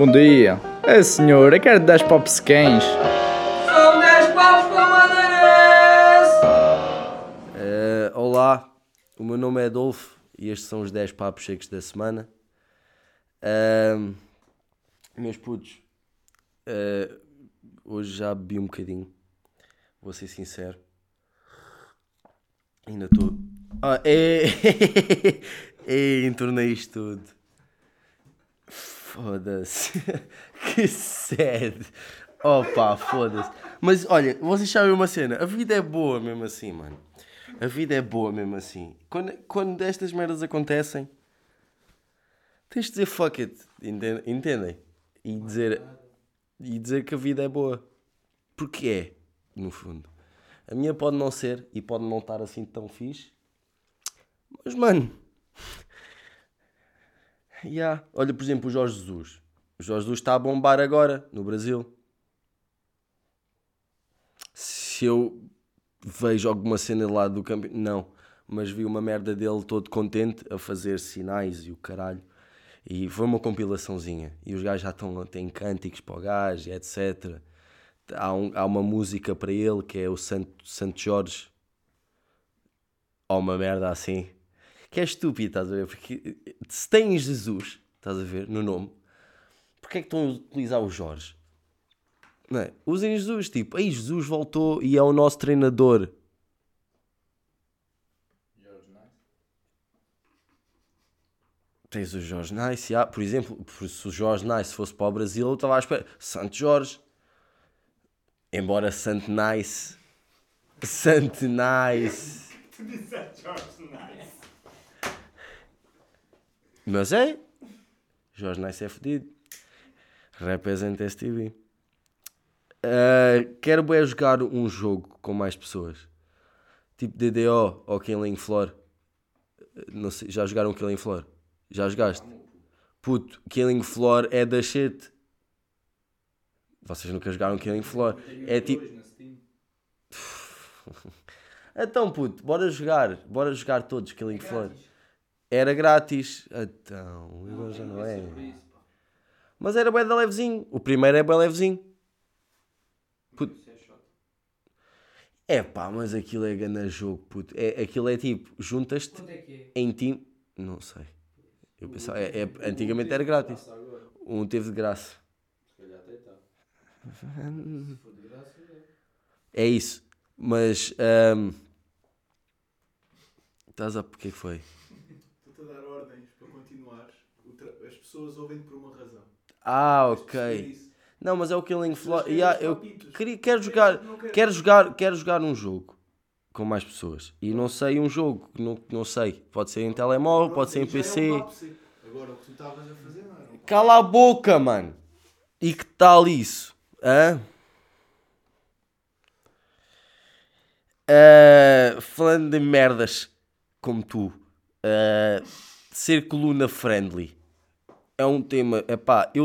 Bom dia. É, senhor, eu quero 10 papos secos. São 10 papos para o madeirense. Olá, o meu nome é Adolfo e estes são os 10 papos secos da semana. Meus putos, hoje já bebi um bocadinho, vou ser sincero. Ainda estou... entornei isto tudo. Foda-se. Que sede. Opa, foda-se. Mas olha, vocês sabem uma cena. A vida é boa mesmo assim, mano. A vida é boa mesmo assim. Quando estas merdas acontecem, tens de dizer fuck it. Entendem? E dizer que a vida é boa. Porque é, no fundo. A minha pode não ser e pode não estar assim tão fixe. Mas, mano... Yeah. Olha, por exemplo, o Jorge Jesus. O Jorge Jesus está a bombar agora, no Brasil. Se eu vejo alguma cena lá do campeonato... Não. Mas vi uma merda dele todo contente a fazer sinais e o caralho. E foi uma compilaçãozinha. E os gajos já têm cânticos para o gajo, etc. Há uma música para ele que é o Santo Jorge. Ou uma merda assim. Que é estúpido, estás a ver? Porque se tem Jesus, estás a ver, no nome, porque é que estão a utilizar o Jorge? Não é? Usem Jesus, tipo, aí Jesus voltou e é o nosso treinador. Jorge Nice. Tens o Jorge Nice, yeah. Por exemplo, se o Jorge Nice fosse para o Brasil, eu estava à espera. Santo Jorge. Embora Santo Nice. Santo Nice. Tu disseste Jorge Nice. Mas é, Jorge Nice é fodido. Representa STV. Quero bem jogar um jogo com mais pessoas. Tipo DDO ou Killing Floor. Não sei, já jogaram Killing Floor? Já jogaste? Puto, Killing Floor é da shit. Vocês nunca jogaram Killing Floor. É tipo... Então puto, bora jogar. Bora jogar todos Killing Floor. Era grátis. Então, agora já não é. Mas era bué da levezinho. O primeiro é bué levezinho. Puto. É pá, mas aquilo é grande jogo, puto. Aquilo é tipo, juntas-te em time. Não sei. Eu pensava, antigamente era grátis. Um teve de graça. Se calhar até está. Se for de graça, é. É isso. Mas... Estás a... Porquê que foi? Dar ordens para continuares, as pessoas ouvem por uma razão. Ah, ok. Não, mas é o Killing Floor. Yeah, eu quero jogar um jogo com mais pessoas. E não sei um jogo, não sei. Pode ser em telemóvel, não, pode ser em PC. É um papo. Agora o que tu estavas a fazer não era um... Cala a boca, mano. E que tal isso? Hã? Falando de merdas como tu. Ser coluna friendly é um tema, epá, eu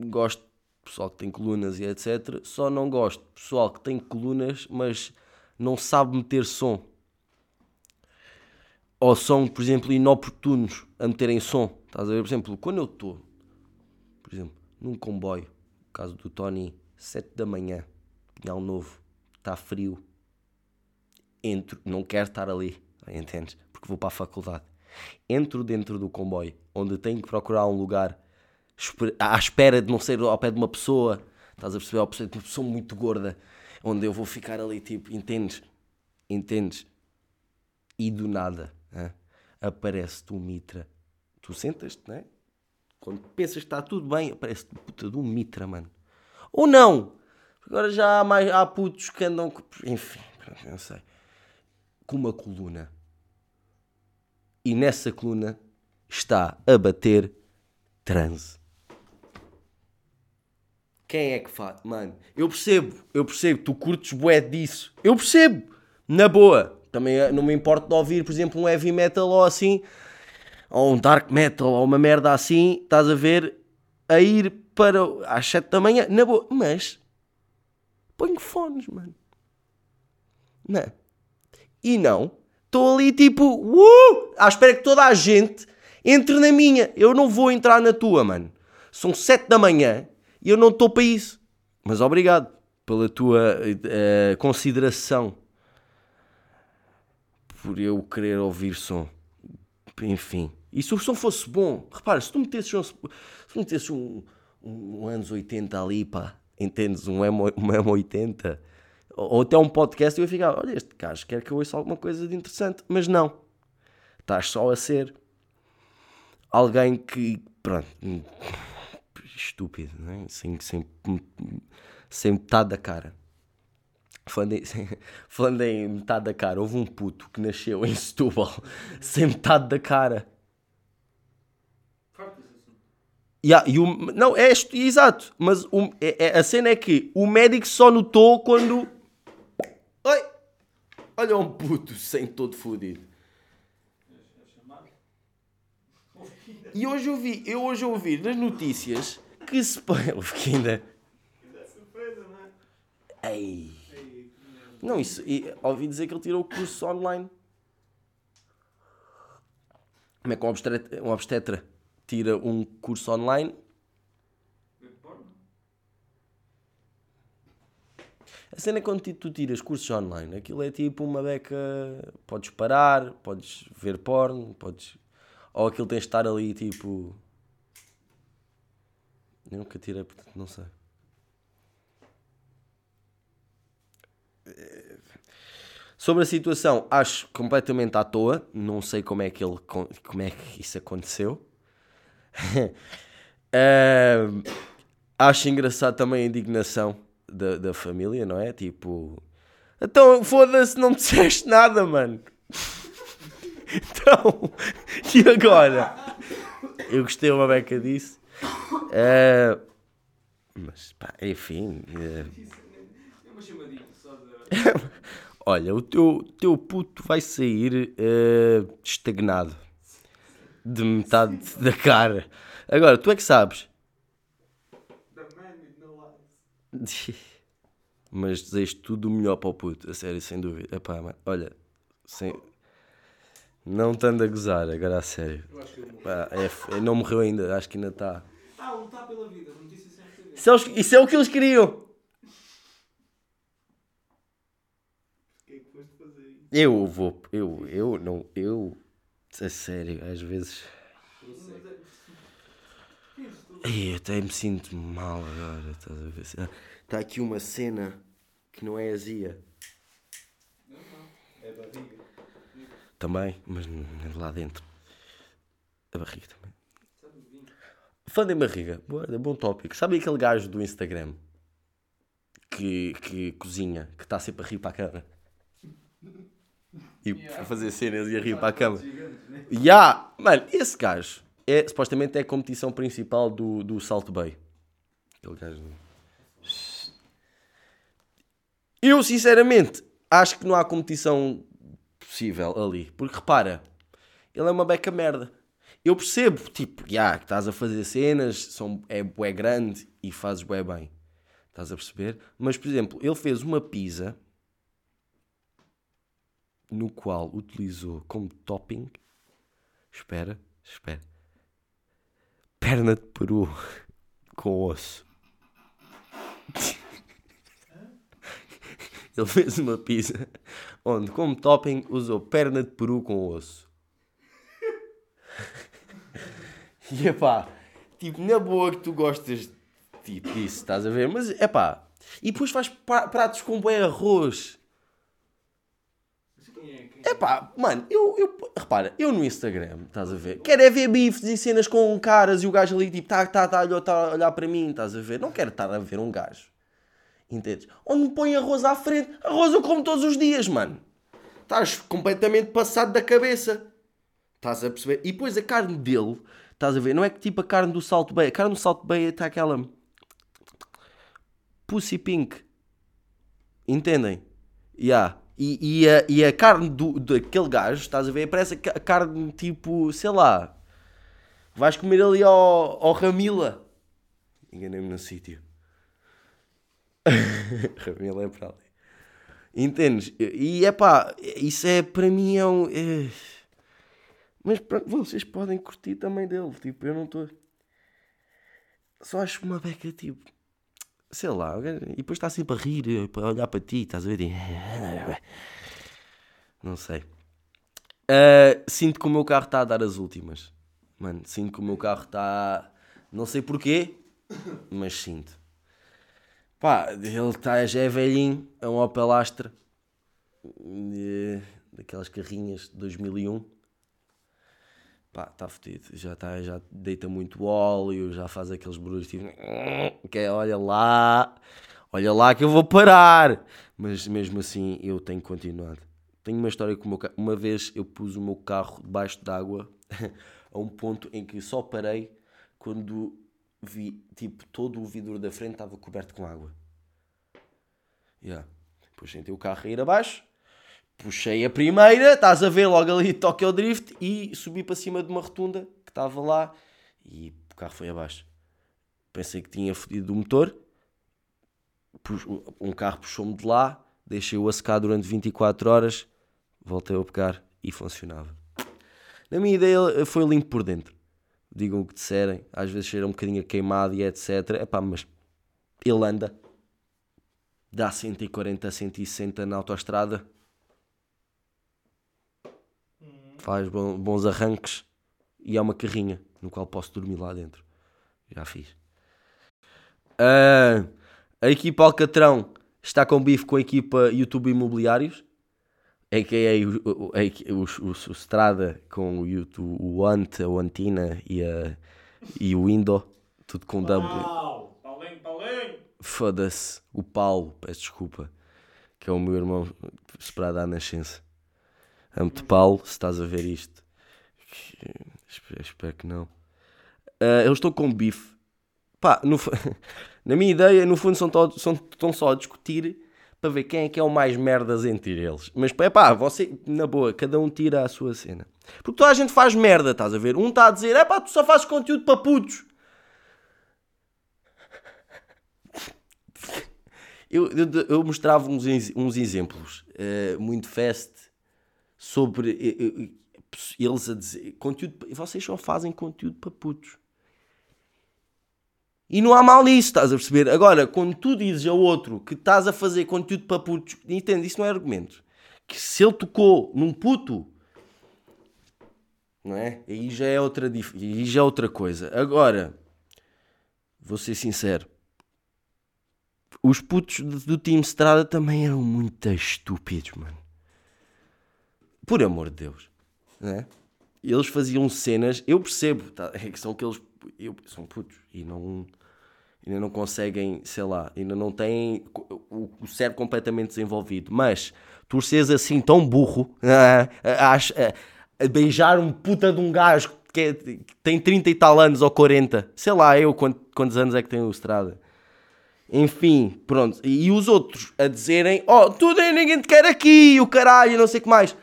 gosto de pessoal que tem colunas e etc, só não gosto de pessoal que tem colunas mas não sabe meter som, ou são, por exemplo, inoportunos a meterem som, estás a ver? Por exemplo, quando eu estou, por exemplo, num comboio, no caso do Tony, 7 da manhã, Pinhal Novo, está frio, entro, não quero estar ali, entendes? Porque vou para a faculdade, entro dentro do comboio, onde tenho que procurar um lugar à espera de não ser ao pé de uma pessoa, estás a perceber, ao pé de uma pessoa muito gorda, onde eu vou ficar ali tipo, entendes? E do nada, né? Aparece-te um mitra, tu sentas-te, não é? Quando pensas que está tudo bem, aparece-te puta de um mitra, mano, ou não, agora já há putos que andam, enfim, não sei, com uma coluna. E nessa coluna está a bater transe. Quem é que faz? Mano, eu percebo, tu curtes bué disso. Eu percebo, na boa. Também não me importo de ouvir, por exemplo, um heavy metal ou assim, ou um dark metal, ou uma merda assim, estás a ver, a ir para às 7 da manhã, na boa. Mas, ponho fones, mano. Não. E não. Estou ali tipo, à espera que toda a gente entre na minha. Eu não vou entrar na tua, mano. São 7 da manhã e eu não estou para isso. Mas obrigado pela tua consideração. Por eu querer ouvir som. Enfim. E se o som fosse bom? Repara, se tu metesses um anos 80 ali, pá, entendes? Um M80. Ou até um podcast, eu ia ficar, olha, este gajo quer que eu ouça alguma coisa de interessante. Mas não. Estás só a ser alguém que, pronto, estúpido, né? sem metade da cara. Falando em metade da cara, houve um puto que nasceu em Setúbal sem metade da cara. Não, é exato, mas a cena é que o médico só notou quando... Oi! Olha um puto sem todo fodido. E hoje eu ouvi nas notícias que se... Que ainda... Que surpresa, não é? Ei! Não, isso... Ouvi dizer que ele tirou o curso online. Como é que um obstetra tira um curso online? A cena é quando tu tiras cursos online. Aquilo é tipo uma beca... Podes parar, podes ver porno, podes... Ou aquilo tens de estar ali, tipo... Eu nunca tirei, portanto, não sei. Sobre a situação, acho completamente à toa. Não sei como é que isso aconteceu. Acho engraçado também a indignação da família, não é? Tipo... Então, foda-se, não me disseste nada, mano. Então, e agora? Eu gostei uma beca disso. Mas pá, enfim. É uma chamadinha só de... Olha, o teu puto vai sair estagnado de metade da cara. Agora, tu é que sabes. The man with no eyes. Mas desejo tudo o melhor para o puto, a sério, sem dúvida. Epá, mano, olha, sem... Não estando a gozar, agora a sério. Eu acho que ele morreu. Pá, não morreu ainda, acho que ainda está. Está a lutar pela vida, não disse isso. Isso é o que eles queriam. O que é que foste fazer? Eu vou, eu não, eu, a sério, às vezes. Eu até me sinto mal agora, estás a ver? Está aqui uma cena que não é azia. Não, é barriga. Também, mas lá dentro. A barriga também. Fã de barriga. Bom tópico. Sabe aquele gajo do Instagram que cozinha, que está sempre a rir para a câmera? E a fazer cenas e a rir para a câmera. Mano, esse gajo supostamente é a competição principal do Salt Bay. Aquele gajo... Eu, sinceramente, acho que não há competição... possível ali, porque repara, ele é uma beca merda. Eu percebo, tipo, que estás a fazer cenas, é bué grande e fazes bué bem, estás a perceber? Mas, por exemplo, ele fez uma pizza no qual utilizou como topping, espera, perna de peru com osso. Ele fez uma pizza onde, como topping, usou perna de peru com osso. E epá, tipo, na boa que tu gostas tipo, disso, estás a ver? Mas epá, e depois faz pratos com bué arroz. Epá, mano, repara, eu no Instagram, estás a ver? Quero é ver bifes e cenas com caras e o gajo ali tipo, tá a olhar para mim, estás a ver? Não quero estar a ver um gajo. Entendes? Onde me põe arroz à frente. Arroz eu como todos os dias, mano. Estás completamente passado da cabeça. Estás a perceber? E depois a carne dele, estás a ver? Não é que tipo a carne do Salt Bay. A carne do Salt Bay está aquela... Pussy pink. Entendem? Yeah. E a carne daquele gajo, estás a ver? Parece a carne tipo, sei lá... Vais comer ali ao Ramila. Enganei-me no sítio. Ramila é para ali. Entendes? E é pá, isso é para mim é um. É... Mas pronto, vocês podem curtir também dele. Tipo, eu não estou. só acho uma beca, tipo, sei lá, e depois está sempre a rir, a olhar para ti, estás a ver? Não sei. Sinto que o meu carro está a dar as últimas. Mano, sinto que o meu carro está... Não sei porquê, mas sinto. Pá, ele está, já é velhinho, é um Opel Astra. Daquelas carrinhas de 2001. Pá, está fodido. Já deita muito óleo, já faz aqueles barulhos tipo... Que é, olha lá que eu vou parar. Mas mesmo assim eu tenho continuado. Tenho uma história com o meu carro. Uma vez eu pus o meu carro debaixo d'água a um ponto em que só parei quando vi, tipo, todo o vidro da frente estava coberto com água. Depois sentei o carro a ir abaixo, puxei a primeira, estás a ver logo ali Tokyo Drift, e subi para cima de uma rotunda que estava lá e o carro foi abaixo. Pensei que tinha fodido o motor, um carro puxou-me de lá, deixei-o a secar durante 24 horas, voltei a pegar e funcionava. Na minha ideia foi limpo por dentro. Digam o que disserem, às vezes cheira um bocadinho queimado e etc. Epá, mas ele anda, dá 140, 160 na autoestrada, faz bons arranques e há uma carrinha no qual posso dormir lá dentro. Já fiz. A equipa Alcatrão está com bife com a equipa YouTube Imobiliários, a.k.a. o Strada com o YouTube, o Antina e o Window, tudo com W. Paulinho! Foda-se, o Paulo, peço desculpa, que é o meu irmão separado à nascença. Amo-te, Paulo, se estás a ver isto. Espero que não. Eu estou com bife. Pá, na minha ideia, no fundo, estão só a discutir para ver quem é que é o mais merdas entre eles. Mas pá, você, na boa, cada um tira a sua cena. Porque toda a gente faz merda, estás a ver? Um está a dizer, é pá, tu só fazes conteúdo para putos. Eu mostrava uns exemplos muito fast sobre eles a dizer conteúdo, vocês só fazem conteúdo para putos. E não há mal nisso, estás a perceber? Agora, quando tu dizes ao outro que estás a fazer conteúdo para putos, entende, isso não é argumento. Que se ele tocou num puto, não é? Aí já é outra coisa. Agora, vou ser sincero. Os putos do time Strada também eram muito estúpidos, mano. Por amor de Deus. Não é? Eles faziam cenas, eu percebo, tá? É que são aqueles... são putos e ainda não conseguem, sei lá, ainda não têm o cérebro completamente desenvolvido, mas tu seres assim tão burro a beijar um puta de um gajo que tem 30 e tal anos ou 40, sei lá eu quantos anos é que tem o Strada, enfim, pronto, e os outros a dizerem, tudo e ninguém te quer aqui, o caralho, não sei o que mais,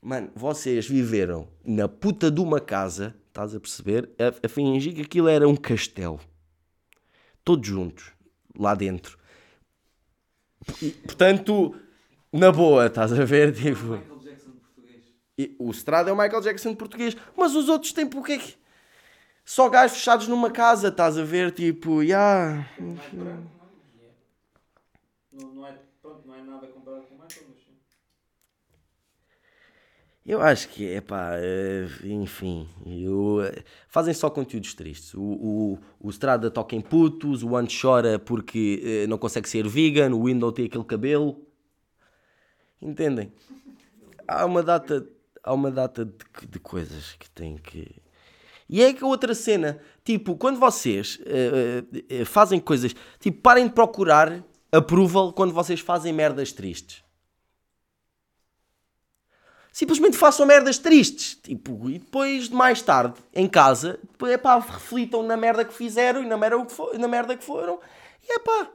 mano, vocês viveram na puta de uma casa, estás a perceber, a fingir que aquilo era um castelo, todos juntos, lá dentro, e, portanto, na boa, estás a ver, tipo, o Michael Jackson português. O Strada é o Michael Jackson português, mas os outros têm porquê que... só gajos fechados numa casa, estás a ver, tipo, não é nada comparado com o Michael, mas... Eu acho que, enfim, fazem só conteúdos tristes. O Strada toca em putos, o Ant chora porque não consegue ser vegan, o Window tem aquele cabelo. Entendem? Há uma data de coisas que tem que... E é que outra cena, tipo, quando vocês fazem coisas... Tipo, parem de procurar approval quando vocês fazem merdas tristes. Simplesmente façam merdas tristes, tipo, e depois, mais tarde, em casa, reflitam na merda que fizeram e na merda que foram, e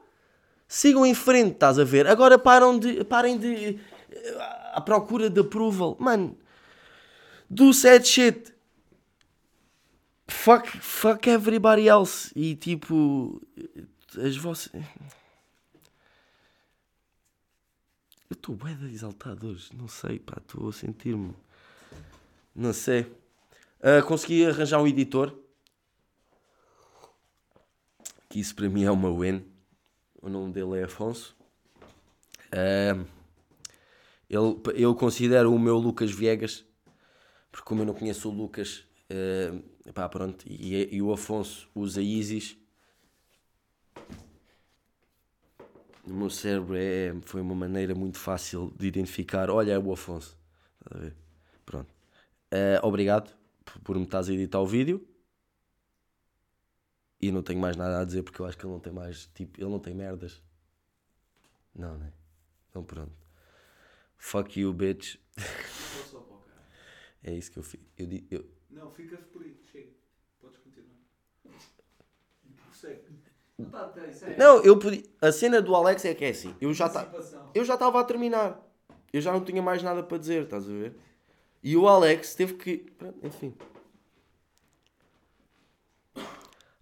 sigam em frente, estás a ver? Agora parem de à procura de approval, mano, do sad shit, fuck everybody else, e tipo, as vossas... Eu estou bué exaltado hoje, não sei, estou a sentir-me, não sei. Consegui arranjar um editor, que isso para mim é uma win. O nome dele é Afonso. Eu considero o meu Lucas Viegas, porque como eu não conheço o Lucas, pá, pronto, e o Afonso usa Isis. O meu cérebro foi uma maneira muito fácil de identificar. Olha, é o Afonso. Está a ver? Pronto. Obrigado por me estás a editar o vídeo. E não tenho mais nada a dizer porque eu acho que ele não tem mais. Tipo, ele não tem merdas. Não, né? Então pronto. Fuck you, bitch. É isso que eu fiz. Não, fica por aí. Chega. Podes continuar. Não, eu podia... A cena do Alex é que é assim. Eu já estava a terminar. Eu já não tinha mais nada para dizer, estás a ver? E o Alex teve que... Enfim.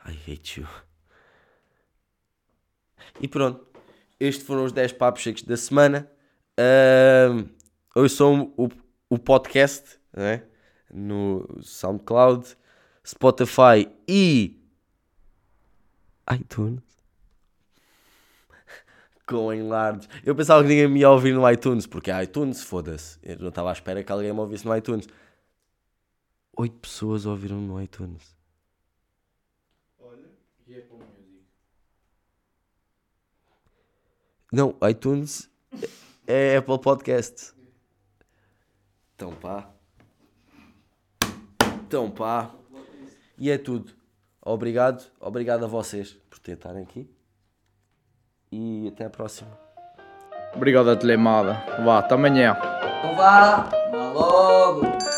I hate you. E pronto. Estes foram os 10 papos secos da semana. Hoje são o podcast, né? No Soundcloud, Spotify e iTunes. Go em large. Eu pensava que ninguém me ia ouvir no iTunes, porque é iTunes, foda-se. Eu não estava à espera que alguém me ouvisse no iTunes. 8 pessoas ouviram no iTunes. Olha, e é como eu digo. Não, iTunes é Apple Podcasts. Então pá. Então pá. E é tudo. Obrigado a vocês por estarem aqui e até a próxima. Obrigado a telemada. Vá, até amanhã. Então vá, vá logo.